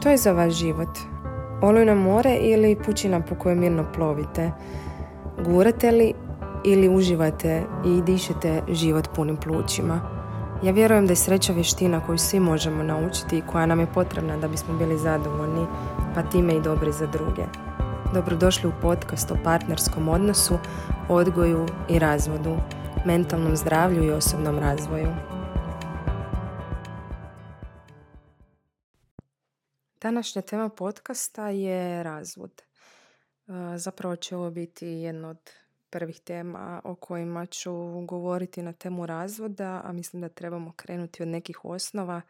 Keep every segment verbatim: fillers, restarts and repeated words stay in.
Što je za vaš život? Olujno more ili pučina po kojoj mirno plovite? Gurate li ili uživate i dišete život punim plućima? Ja vjerujem da je sreća vještina koju svi možemo naučiti i koja nam je potrebna da bismo bili zadovoljni, pa time i dobri za druge. Dobrodošli u podcast o partnerskom odnosu, odgoju i razvodu, mentalnom zdravlju i osobnom razvoju. Današnja tema podcasta je razvod. Zapravo će ovo biti jedna od prvih tema o kojima ću govoriti na temu razvoda, a mislim da trebamo krenuti od nekih osnova,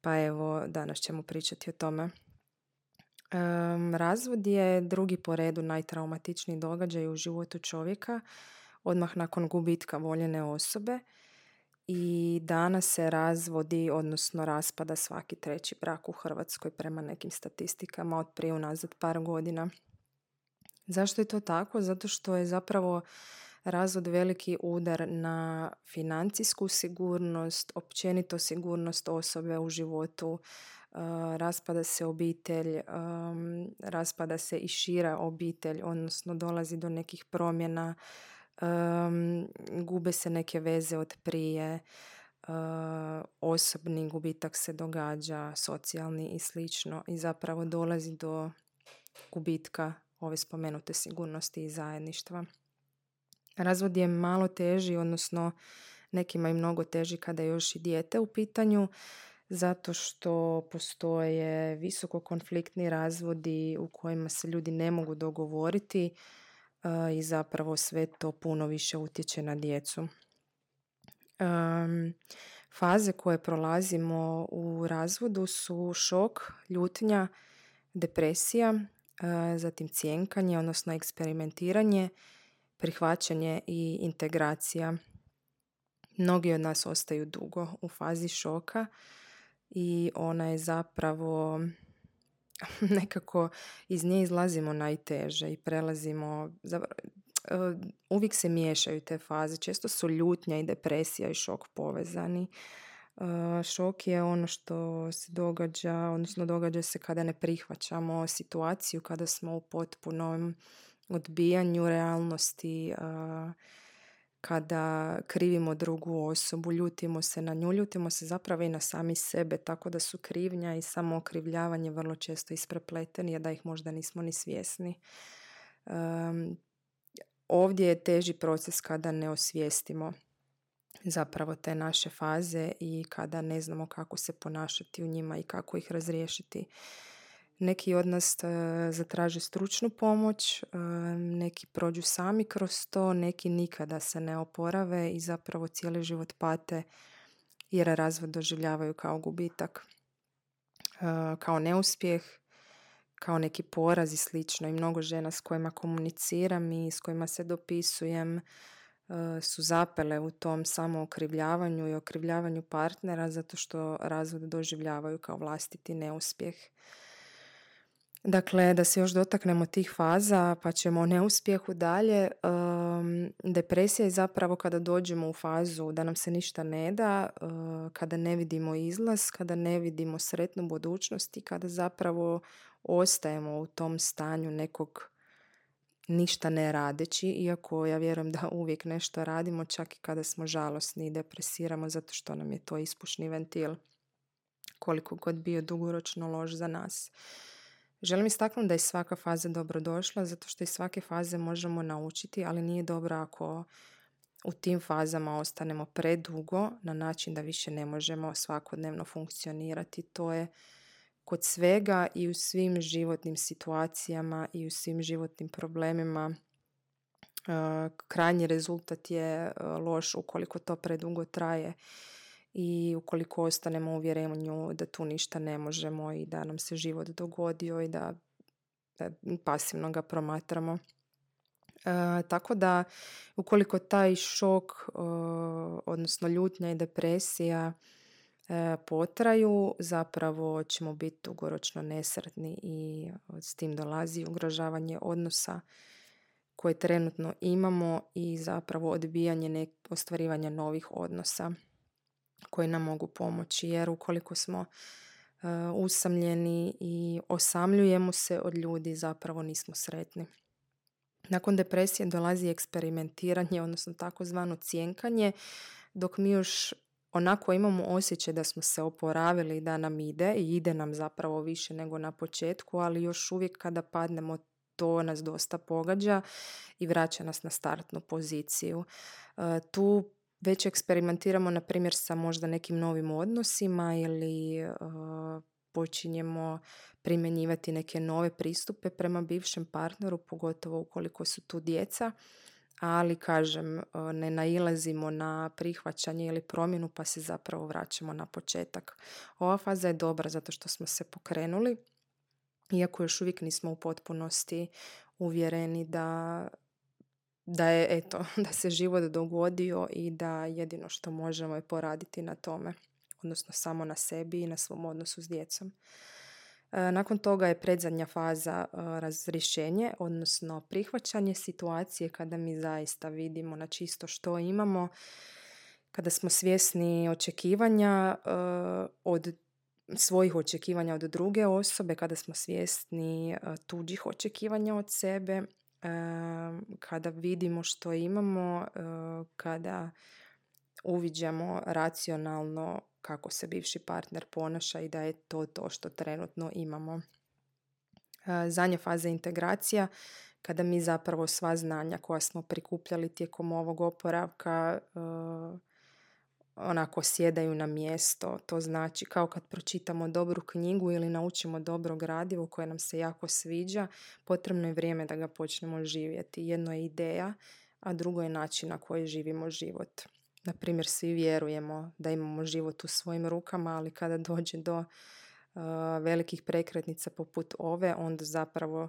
pa evo danas ćemo pričati o tome. Um, razvod je drugi po redu najtraumatičniji događaj u životu čovjeka, odmah nakon gubitka voljene osobe, i danas se razvodi, odnosno raspada, svaki treći brak u Hrvatskoj prema nekim statistikama od prije unazad par godina. Zašto je to tako? Zato što je zapravo razvod veliki udar na financijsku sigurnost, općenito sigurnost osobe u životu. Uh, raspada se obitelj, um, raspada se i šira obitelj, odnosno dolazi do nekih promjena, um, gube se neke veze od prije, uh, osobni gubitak se događa, socijalni i slično, i zapravo dolazi do gubitka ove spomenute sigurnosti i zajedništva. Razvod je malo teži, odnosno nekima i mnogo teži kada je još i dijete u pitanju, zato što postoje visoko konfliktni razvodi u kojima se ljudi ne mogu dogovoriti uh, i zapravo sve to puno više utječe na djecu. Um, faze koje prolazimo u razvodu su šok, ljutnja, depresija, uh, zatim cjenkanje, odnosno eksperimentiranje, prihvaćanje i integracija. Mnogi od nas ostaju dugo u fazi šoka i ona je zapravo, nekako iz nje izlazimo najteže i prelazimo, uvijek se miješaju te faze, često su ljutnja i depresija i šok povezani. Šok je ono što se događa, odnosno događa se kada ne prihvaćamo situaciju, kada smo u potpunom odbijanju realnosti, kada krivimo drugu osobu, ljutimo se na nju, ljutimo se zapravo i na sami sebe, tako da su krivnja i samookrivljavanje vrlo često isprepleteni, a da ih možda nismo ni svjesni. Um, ovdje je teži proces kada ne osvijestimo zapravo te naše faze i kada ne znamo kako se ponašati u njima i kako ih razriješiti. Neki od nas zatraže stručnu pomoć, neki prođu sami kroz to, neki nikada se ne oporave i zapravo cijeli život pate jer razvod doživljavaju kao gubitak, kao neuspjeh, kao neki poraz i slično. I mnogo žena s kojima komuniciram i s kojima se dopisujem su zapele u tom samookrivljavanju i okrivljavanju partnera zato što razvod doživljavaju kao vlastiti neuspjeh. Dakle, da se još dotaknemo tih faza, pa ćemo o neuspjehu dalje. Um, depresija je zapravo kada dođemo u fazu da nam se ništa ne da, uh, kada ne vidimo izlaz, kada ne vidimo sretnu budućnost i kada zapravo ostajemo u tom stanju nekog ništa ne radeći, iako ja vjerujem da uvijek nešto radimo, čak i kada smo žalosni i depresiramo, zato što nam je to ispušni ventil, koliko god bio dugoročno loš za nas. Želim istaknuti da je svaka faza dobrodošla, zato što iz svake faze možemo naučiti, ali nije dobro ako u tim fazama ostanemo predugo na način da više ne možemo svakodnevno funkcionirati. To je kod svega i u svim životnim situacijama i u svim životnim problemima. Krajnji rezultat je loš ukoliko to predugo traje i ukoliko ostanemo uvjerenju da tu ništa ne možemo i da nam se život dogodio i da, da pasivno ga promatramo. E, tako da ukoliko taj šok, e, odnosno ljutnja i depresija e, potraju, zapravo ćemo biti dugoročno nesretni i s tim dolazi ugrožavanje odnosa koje trenutno imamo i zapravo odbijanje nek- ostvarivanja novih odnosa koji nam mogu pomoći, jer ukoliko smo usamljeni i osamljujemo se od ljudi, zapravo nismo sretni. Nakon depresije dolazi eksperimentiranje, odnosno takozvano cjenkanje, dok mi još onako imamo osjećaj da smo se oporavili i da nam ide, i ide nam zapravo više nego na početku, ali još uvijek kada padnemo to nas dosta pogađa i vraća nas na startnu poziciju. Tu već eksperimentiramo, na primjer, sa možda nekim novim odnosima ili uh, počinjemo primjenjivati neke nove pristupe prema bivšem partneru, pogotovo ukoliko su tu djeca, ali kažem, uh, ne nailazimo na prihvaćanje ili promjenu pa se zapravo vraćamo na početak. Ova faza je dobra zato što smo se pokrenuli, iako još uvijek nismo u potpunosti uvjereni da... Da je, eto, da se život dogodio i da jedino što možemo je poraditi na tome, odnosno samo na sebi i na svom odnosu s djecom. E, nakon toga je predzadnja faza e, razrješenje, odnosno prihvaćanje situacije kada mi zaista vidimo na čisto što imamo, kada smo svjesni očekivanja e, od svojih očekivanja od druge osobe, kada smo svjesni e, tuđih očekivanja od sebe, kada vidimo što imamo, kada uviđamo racionalno kako se bivši partner ponaša i da je to to što trenutno imamo. Zadnja faza integracija, kada mi zapravo sva znanja koja smo prikupljali tijekom ovog oporavka onako sjedaju na mjesto. To znači kao kad pročitamo dobru knjigu ili naučimo dobro gradivo koje nam se jako sviđa, potrebno je vrijeme da ga počnemo živjeti. Jedno je ideja, a drugo je način na koji živimo život. Naprimjer, svi vjerujemo da imamo život u svojim rukama, ali kada dođe do uh, velikih prekretnica poput ove, onda zapravo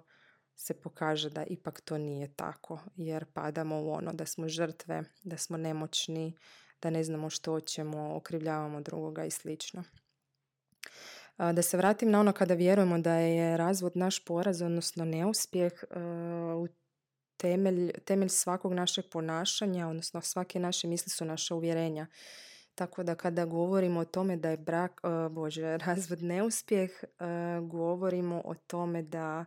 se pokaže da ipak to nije tako, jer padamo u ono da smo žrtve, da smo nemoćni, da ne znamo što ćemo, okrivljavamo drugoga i slično. Da se vratim na ono kada vjerujemo da je razvod naš poraz, odnosno neuspjeh, u temelj, temelj svakog našeg ponašanja, odnosno svake naše misli su naša uvjerenja. Tako da kada govorimo o tome da je brak, bože, razvod neuspjeh, govorimo o tome da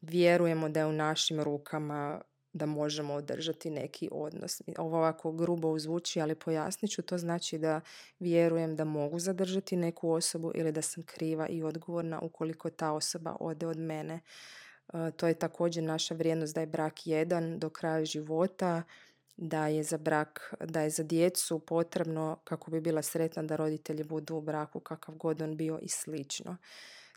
vjerujemo da je u našim rukama da možemo održati neki odnos. Ovo ovako grubo zvuči, ali pojasnit ću, to znači da vjerujem da mogu zadržati neku osobu ili da sam kriva i odgovorna ukoliko ta osoba ode od mene. E, to je također naša vrijednost da je brak jedan do kraja života, da je za brak, da je za djecu potrebno kako bi bila sretna da roditelji budu u braku kakav god on bio i slično.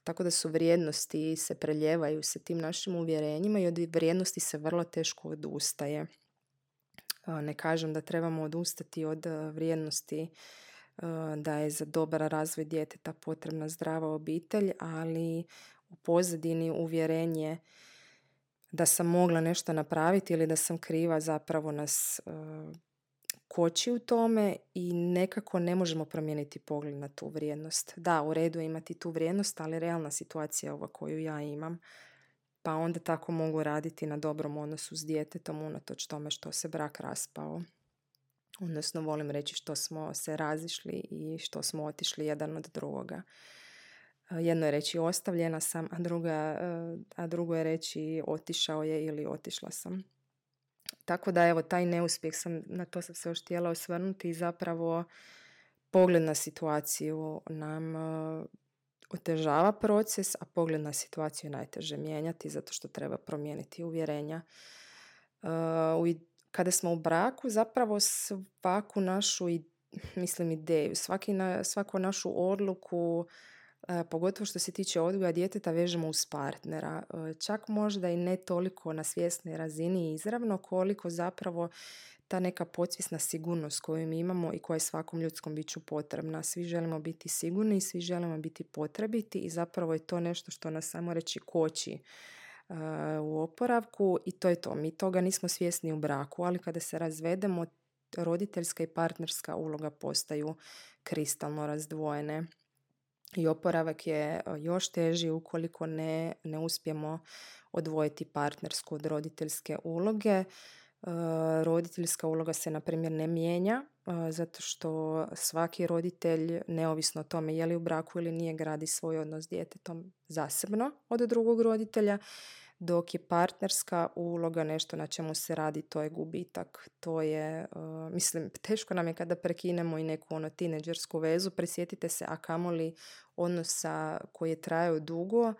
Tako da su vrijednosti se prelijevaju sa tim našim uvjerenjima i od vrijednosti se vrlo teško odustaje. Ne kažem da trebamo odustati od vrijednosti da je za dobar razvoj djeteta potrebna zdrava obitelj, ali u pozadini uvjerenje da sam mogla nešto napraviti ili da sam kriva zapravo nas koči u tome i nekako ne možemo promijeniti pogled na tu vrijednost. Da, u redu je imati tu vrijednost, ali realna situacija je ova koju ja imam. Pa onda tako mogu raditi na dobrom odnosu s djetetom unatoč tome što se brak raspao. Odnosno, volim reći što smo se razišli i što smo otišli jedan od drugoga. Jedno je reći ostavljena sam, a, druga, a drugo je reći otišao je ili otišla sam. Tako da, evo, taj neuspjeh, sam, na to sam se još htjela osvrnuti i zapravo pogled na situaciju nam uh, otežava proces, a pogled na situaciju je najteže mijenjati zato što treba promijeniti uvjerenja. Uh, u, kada smo u braku, zapravo svaku našu, mislim, ideju, svaki na, svaku našu odluku, pogotovo što se tiče odgoja djeteta, vežemo uz partnera. Čak možda i ne toliko na svjesnoj razini izravno, koliko zapravo ta neka podsvjesna sigurnost koju mi imamo i koja je svakom ljudskom biću potrebna. Svi želimo biti sigurni, svi želimo biti potrebiti i zapravo je to nešto što nas, samo reći, koči uh, u oporavku i to je to. Mi toga nismo svjesni u braku, ali kada se razvedemo, roditeljska i partnerska uloga postaju kristalno razdvojene. I oporavak je još teži ukoliko ne, ne uspijemo odvojiti partnersku od roditeljske uloge. E, roditeljska uloga se, na primjer, ne mijenja, zato što svaki roditelj, neovisno o tome je li u braku ili nije, gradi svoj odnos s djetetom zasebno od drugog roditelja, dok je partnerska uloga nešto na čemu se radi, to je gubitak. To je, uh, mislim, teško nam je kada prekinemo i neku ono tineđersku vezu, prisjetite se, a kamoli odnosa koji je trajao dugo,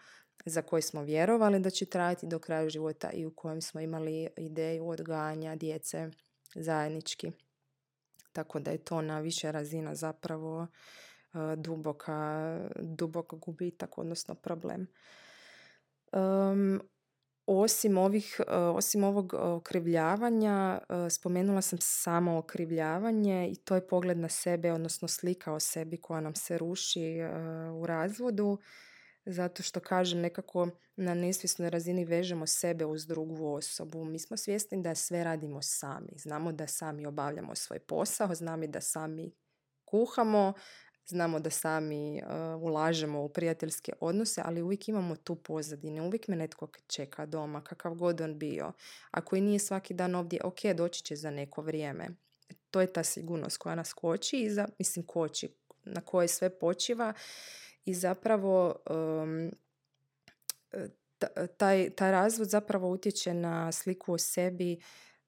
za koji smo vjerovali da će trajati do kraja života i u kojem smo imali ideju odgajanja djece zajednički. Tako da je to na više razina zapravo uh, duboka, dubok gubitak, odnosno problem. Um, Osim, ovih, osim ovog okrivljavanja, spomenula sam samo okrivljavanje i to je pogled na sebe, odnosno slika o sebi koja nam se ruši u razvodu, zato što, kažem, nekako na nesvjesnoj razini vežemo sebe uz drugu osobu. Mi smo svjesni da sve radimo sami, znamo da sami obavljamo svoj posao, znamo da sami kuhamo, znamo da sami uh, ulažemo u prijateljske odnose, ali uvijek imamo tu pozadinu. Uvijek me netko čeka doma, kakav god on bio. Ako i nije svaki dan ovdje, ok, doći će za neko vrijeme. To je ta sigurnost koja nas koči, i za, mislim koči, na kojoj sve počiva. I zapravo um, taj, taj razvod zapravo utječe na sliku o sebi.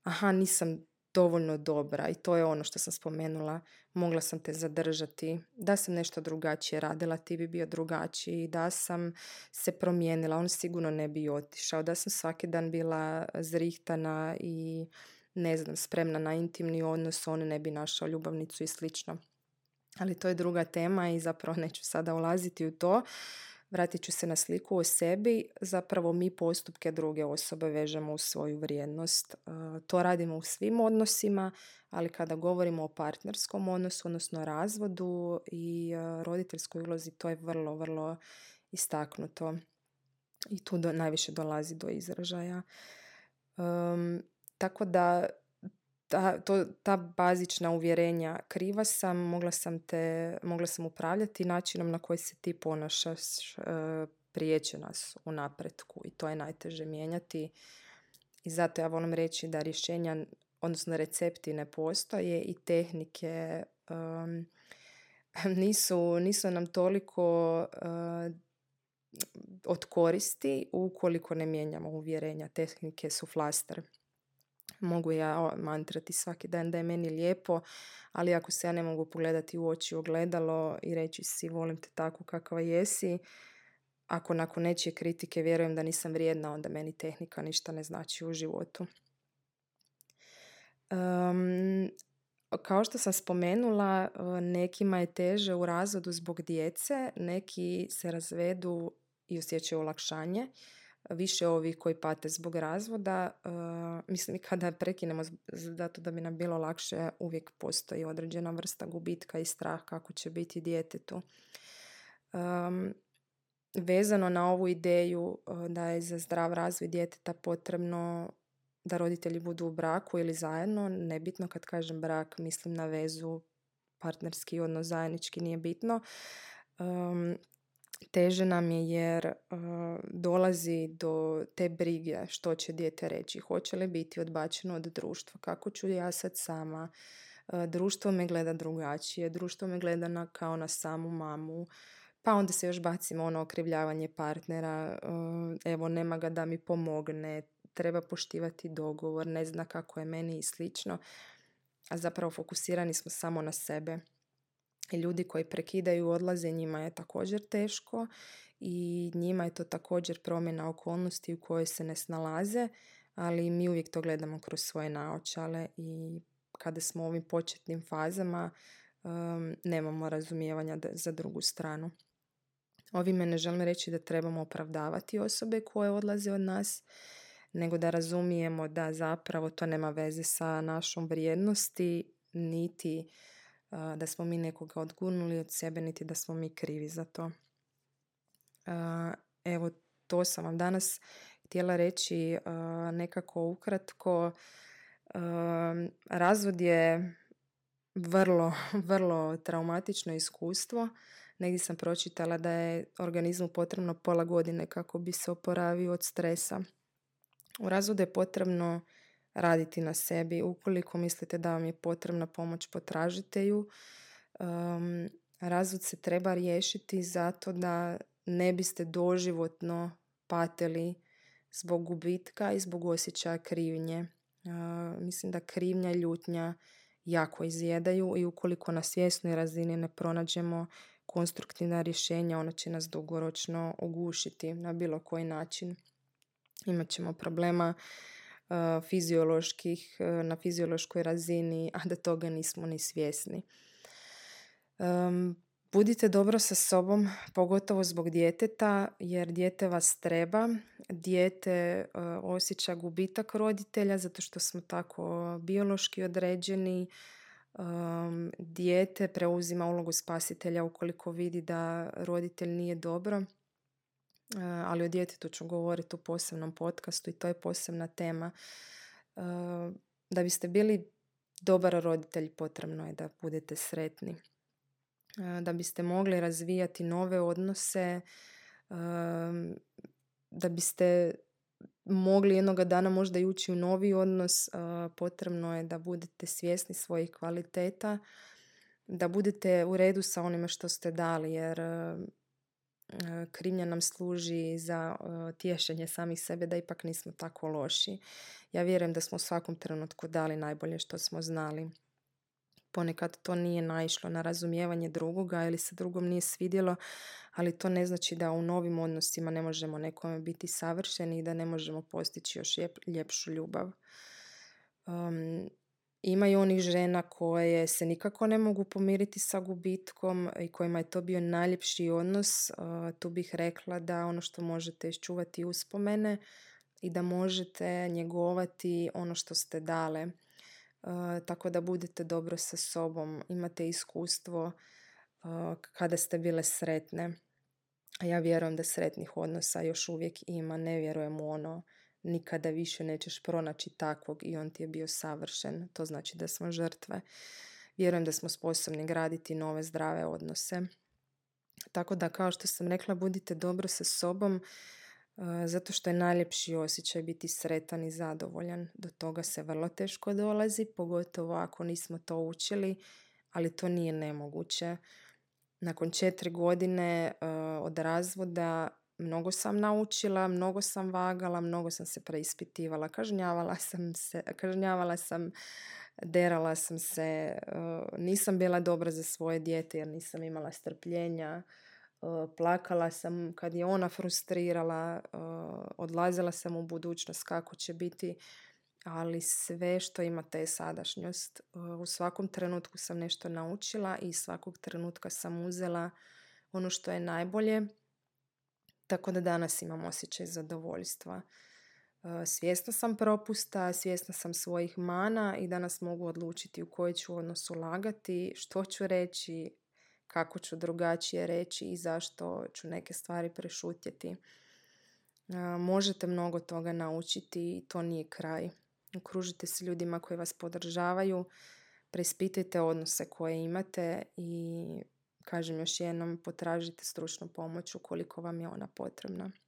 Aha, nisam dovoljno dobra, i to je ono što sam spomenula, mogla sam te zadržati, da sam nešto drugačije radila, ti bi bio drugačiji, da sam se promijenila, on sigurno ne bi otišao, da sam svaki dan bila zrihtana i, ne znam, spremna na intimni odnos, on ne bi našao ljubavnicu i slično. Ali to je druga tema i zapravo neću sada ulaziti u to. Vratit ću se na sliku o sebi. Zapravo mi postupke druge osobe vežemo u svoju vrijednost. To radimo u svim odnosima, ali kada govorimo o partnerskom odnosu, odnosno razvodu i roditeljskoj ulozi, to je vrlo, vrlo istaknuto. I tu do, najviše dolazi do izražaja. Um, tako da Ta, to, ta bazična uvjerenja, kriva sam, mogla sam, te, mogla sam upravljati načinom na koji se ti ponašaš, priječe nas u napretku i to je najteže mijenjati. I zato ja volim reći da rješenja, odnosno recepti, ne postoje i tehnike um, nisu, nisu nam toliko uh, od koristi ukoliko ne mijenjamo uvjerenja. Tehnike su flaster. Mogu ja mantrati svaki dan da je meni lijepo, ali ako se ja ne mogu pogledati u oči u ogledalo i reći si volim te tako kakva jesi, ako nakon nečije kritike vjerujem da nisam vrijedna, onda meni tehnika ništa ne znači u životu. Um, kao što sam spomenula, nekima je teže u razvodu zbog djece, neki se razvedu i osjećaju olakšanje. Više ovih koji pate zbog razvoda, uh, mislim, kada prekinemo zato da bi nam bilo lakše, uvijek postoji određena vrsta gubitka i strah kako će biti djetetu. Um, vezano na ovu ideju uh, da je za zdrav razvoj djeteta potrebno da roditelji budu u braku ili zajedno, nebitno, kad kažem brak, mislim na vezu, partnerski odnos, zajednički, nije bitno. Um, Teže nam je jer uh, dolazi do te brige što će dijete reći. Hoće li biti odbačeno od društva? Kako ću ja sad sama? Uh, društvo me gleda drugačije. Društvo me gleda na, kao na samu mamu. Pa onda se još bacimo ono okrivljavanje partnera. Uh, evo, nema ga da mi pomogne. Treba poštivati dogovor. Ne zna kako je meni i slično. A zapravo fokusirani smo samo na sebe. I ljudi koji prekidaju odlaze, njima je također teško i njima je to također promjena okolnosti u kojoj se ne snalaze, ali mi uvijek to gledamo kroz svoje naočale i kada smo u ovim početnim fazama um, nemamo razumijevanja da, za drugu stranu. Ovime ne želim reći da trebamo opravdavati osobe koje odlaze od nas, nego da razumijemo da zapravo to nema veze sa našom vrijednosti, niti da smo mi nekoga odgurnuli od sebe, niti da smo mi krivi za to. Evo, to sam vam danas htjela reći nekako ukratko. Razvod je vrlo, vrlo traumatično iskustvo. Negdje sam pročitala da je organizmu potrebno pola godine kako bi se oporavio od stresa. U razvodu je potrebno raditi na sebi. Ukoliko mislite da vam je potrebna pomoć, potražite ju. Um, razvod se treba riješiti zato da ne biste doživotno patili zbog gubitka i zbog osjećaja krivnje. Uh, mislim da krivnja i ljutnja jako izjedaju i ukoliko na svjesnoj razini ne pronađemo konstruktivna rješenja, ona će nas dugoročno ogušiti na bilo koji način. Imat ćemo problema uh, fizioloških, uh, na fiziološkoj razini, a da toga nismo ni svjesni. Um, budite dobro sa sobom, pogotovo zbog djeteta, jer dijete vas treba. Dijete uh, osjeća gubitak roditelja zato što smo tako biološki određeni. Um, dijete preuzima ulogu spasitelja ukoliko vidi da roditelj nije dobro, uh, ali o djetetu ću govoriti u posebnom podcastu i to je posebna tema. Uh, da biste bili dobar roditelj potrebno je da budete sretni. Uh, da biste mogli razvijati nove odnose, uh, da biste mogli jednoga dana možda i ući u novi odnos, potrebno je da budete svjesni svojih kvaliteta, da budete u redu sa onime što ste dali, jer krivnja nam služi za tješenje samih sebe da ipak nismo tako loši. Ja vjerujem da smo u svakom trenutku dali najbolje što smo znali. Ponekad to nije naišlo na razumijevanje drugoga ili se drugom nije svidjelo, ali to ne znači da u novim odnosima ne možemo nekome biti savršeni i da ne možemo postići još ljep, ljepšu ljubav. Um, ima i onih žena koje se nikako ne mogu pomiriti sa gubitkom i kojima je to bio najljepši odnos. Uh, tu bih rekla da ono što možete iščuvati uspomene i da možete njegovati ono što ste dale. Uh, tako da budete dobro sa sobom, imate iskustvo uh, kada ste bile sretne. A ja vjerujem da sretnih odnosa još uvijek ima, ne vjerujem u ono, nikada više nećeš pronaći takvog i on ti je bio savršen, to znači da smo žrtve. Vjerujem da smo sposobni graditi nove zdrave odnose. Tako da, kao što sam rekla, budite dobro sa sobom, uh, zato što je najljepši osjećaj biti sretan i zadovoljan. Do toga se vrlo teško dolazi, pogotovo ako nismo to učili, ali to nije nemoguće. Nakon četiri godine uh, od razvoda mnogo sam naučila, mnogo sam vagala, mnogo sam se preispitivala, kažnjavala sam se, kažnjavala sam, derala sam se, uh, nisam bila dobra za svoje dijete jer nisam imala strpljenja. Plakala sam kad je ona frustrirala, odlazila sam u budućnost kako će biti, ali sve što imate je sadašnjost. U svakom trenutku sam nešto naučila i svakog trenutka sam uzela ono što je najbolje, tako da danas imam osjećaj zadovoljstva. Svjesna sam propusta, svjesna sam svojih mana i danas mogu odlučiti u koji ću odnos ulagati, što ću reći, kako ću drugačije reći i zašto ću neke stvari prešutjeti. Možete mnogo toga naučiti i to nije kraj. Okružite se ljudima koji vas podržavaju, preispitajte odnose koje imate i, kažem još jednom, potražite stručnu pomoć ukoliko vam je ona potrebna.